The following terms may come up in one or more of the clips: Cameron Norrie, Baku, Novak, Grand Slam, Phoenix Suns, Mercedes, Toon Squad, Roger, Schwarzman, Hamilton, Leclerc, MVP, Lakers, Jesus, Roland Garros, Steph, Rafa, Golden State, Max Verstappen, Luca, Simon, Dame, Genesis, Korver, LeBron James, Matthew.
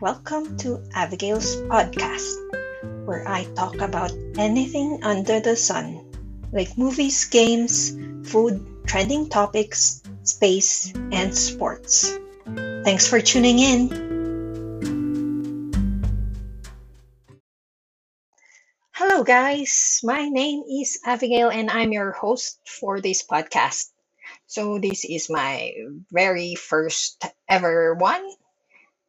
Welcome to Abigail's podcast, where I talk about anything under the sun, like movies, games, food, trending topics, space, and sports. Thanks for tuning in. Hello guys, my name is Abigail and I'm your host for this podcast. So this is my very first ever one.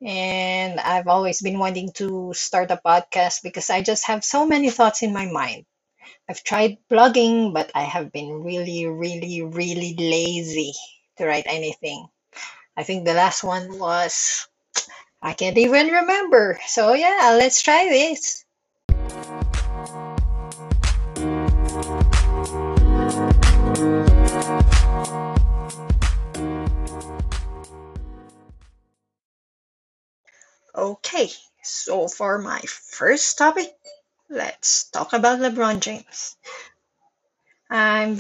And I've always been wanting to start a podcast because I just have so many thoughts in my mind. I've tried blogging, but I have been really lazy to write anything. I think the last one was, I can't even remember. So yeah, let's try this. Okay, so for my first topic, let's talk about LeBron James. I am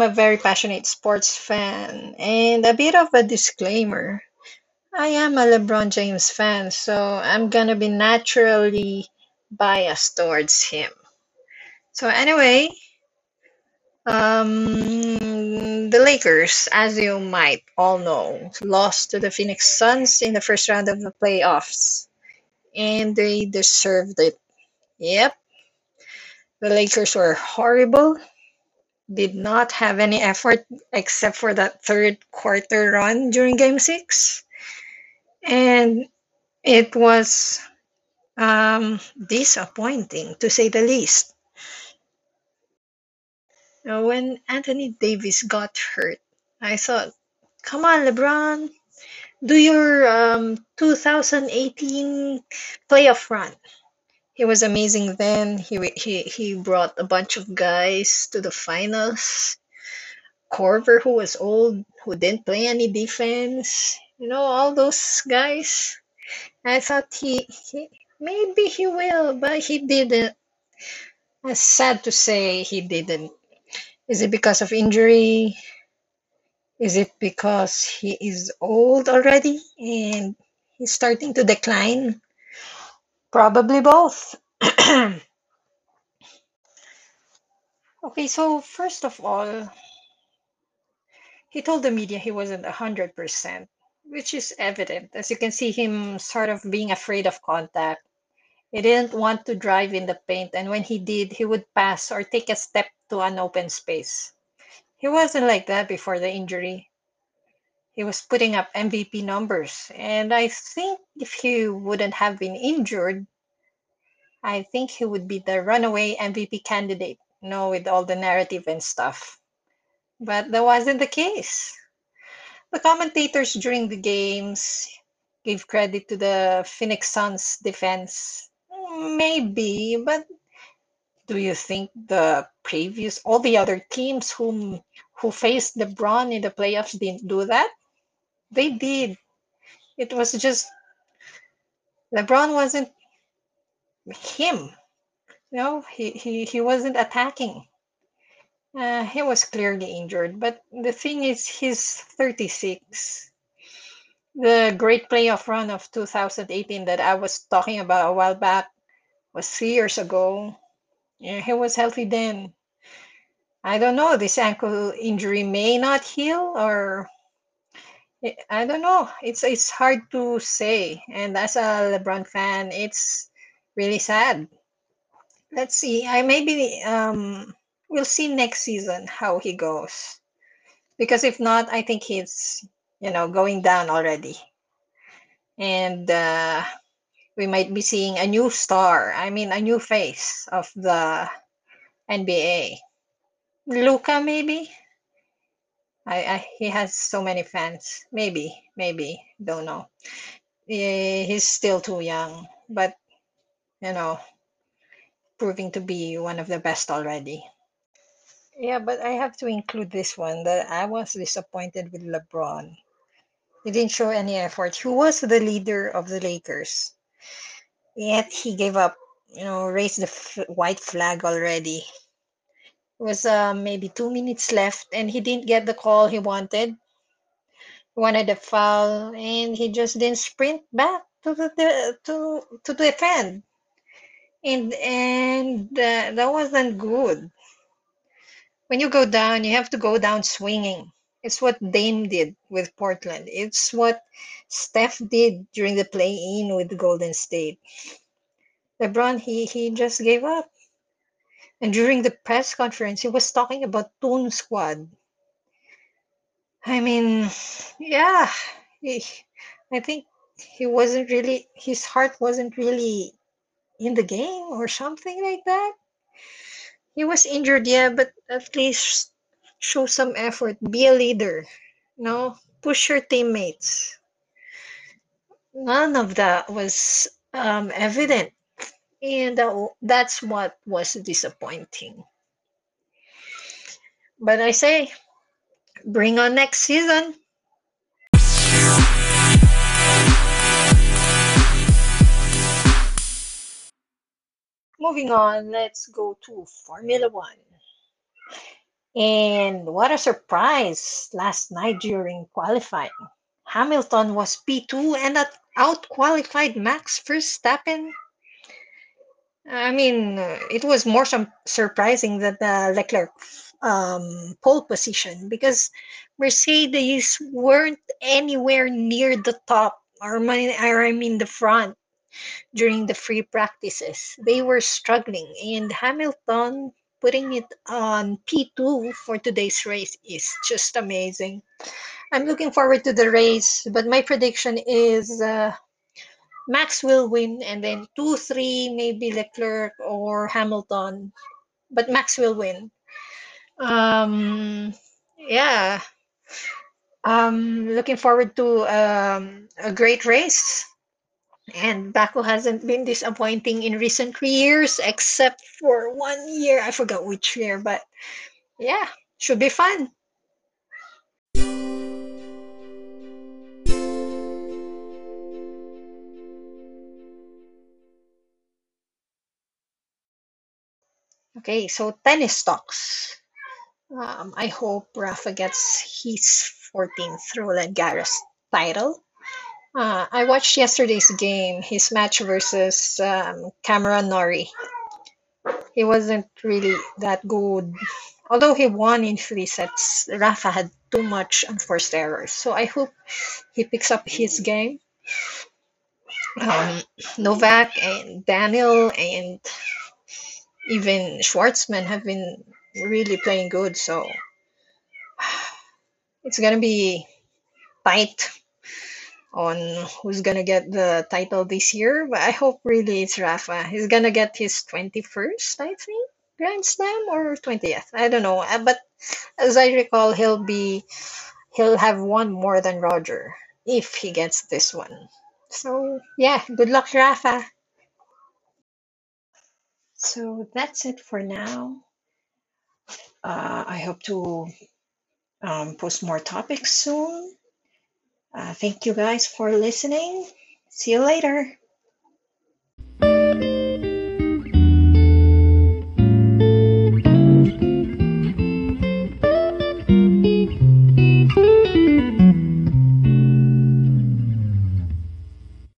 a very passionate sports fan, and a bit of a disclaimer. I am a LeBron James fan, so I'm gonna be naturally biased towards him. So anyway, the Lakers, as you might all know, lost to the Phoenix Suns in the first round of the playoffs. And they deserved it. Yep. The Lakers were horrible. Did not have any effort except for that third quarter run during Game 6. And it was disappointing, to say the least. Now, when Anthony Davis got hurt, I thought, come on, LeBron, do your 2018 playoff run. He was amazing then. He brought a bunch of guys to the finals. Korver, who was old, who didn't play any defense. You know, all those guys. I thought he maybe he will, but he didn't. It's sad to say he didn't. Is it because of injury? Is it because he is old already and he's starting to decline? Probably both. Okay, so first of all, he told the media he wasn't 100%, which is evident. As you can see him sort of being afraid of contact. He didn't want to drive in the paint, and when he did, he would pass or take a step to an open space. He wasn't like that before the injury. He was putting up MVP numbers, and I think if he wouldn't have been injured, I think he would be the runaway MVP candidate, you know, with all the narrative and stuff. But that wasn't the case. The commentators during the games gave credit to the Phoenix Suns defense. Maybe, but do you think all the other teams who faced LeBron in the playoffs didn't do that? They did. It was just LeBron wasn't him. No, he wasn't attacking. He was clearly injured. But the thing is, he's 36. The great playoff run of 2018 that I was talking about a while back was 3 years ago. Yeah, he was healthy then. I don't know. This ankle injury may not heal, or I don't know. It's hard to say. And as a LeBron fan, it's really sad. Let's see. We'll see next season how he goes. Because if not, I think he's going down already, and we might be seeing a new star. I mean, a new face of the NBA. Luca, maybe? He has so many fans. Maybe. Don't know. He's still too young. But, proving to be one of the best already. Yeah, but I have to include this one, that I was disappointed with LeBron. He didn't show any effort. He was the leader of the Lakers. Yet he gave up, raised the white flag already. It was maybe 2 minutes left, and he didn't get the call he wanted. He wanted a foul, and he just didn't sprint back. to defend, and that wasn't good. When you go down, you have to go down swinging. It's what Dame did with Portland. It's what Steph did during the play-in with Golden State. LeBron, he just gave up. And during the press conference, he was talking about Toon Squad. I mean, yeah, I think he wasn't really, his heart wasn't really in the game or something like that. He was injured, yeah, but at least show some effort. Be a leader. No, push your teammates. None of that was evident. And that's what was disappointing. But I say, bring on next season. Moving on, let's go to Formula One. And what a surprise last night during qualifying. Hamilton was P2 and out-qualified Max Verstappen. I mean, it was more surprising that the Leclerc pole position, because Mercedes weren't anywhere near the top, or I mean the front, during the free practices. They were struggling, and Hamilton putting it on P2 for today's race is just amazing. I'm looking forward to the race, but my prediction is Max will win, and then 2-3, maybe Leclerc or Hamilton, but Max will win. Yeah. Looking forward to a great race. And Baku hasn't been disappointing in recent years, except for one year. I forgot which year, but yeah, should be fun. Okay, so tennis talks. I hope Rafa gets his 14th Roland Garros title. I watched yesterday's game, his match versus Cameron Norrie. He wasn't really that good. Although he won in three sets, Rafa had too much unforced errors. So I hope he picks up his game. Novak and Daniel and even Schwarzman have been really playing good. So it's going to be tight on who's gonna get the title this year, but I hope really it's Rafa. He's gonna get his 21st, I think, Grand Slam, or 20th. I don't know, but as I recall, he'll have one more than Roger if he gets this one. So yeah, good luck, Rafa. So that's it for now. I hope to post more topics soon. Thank you guys for listening. See you later.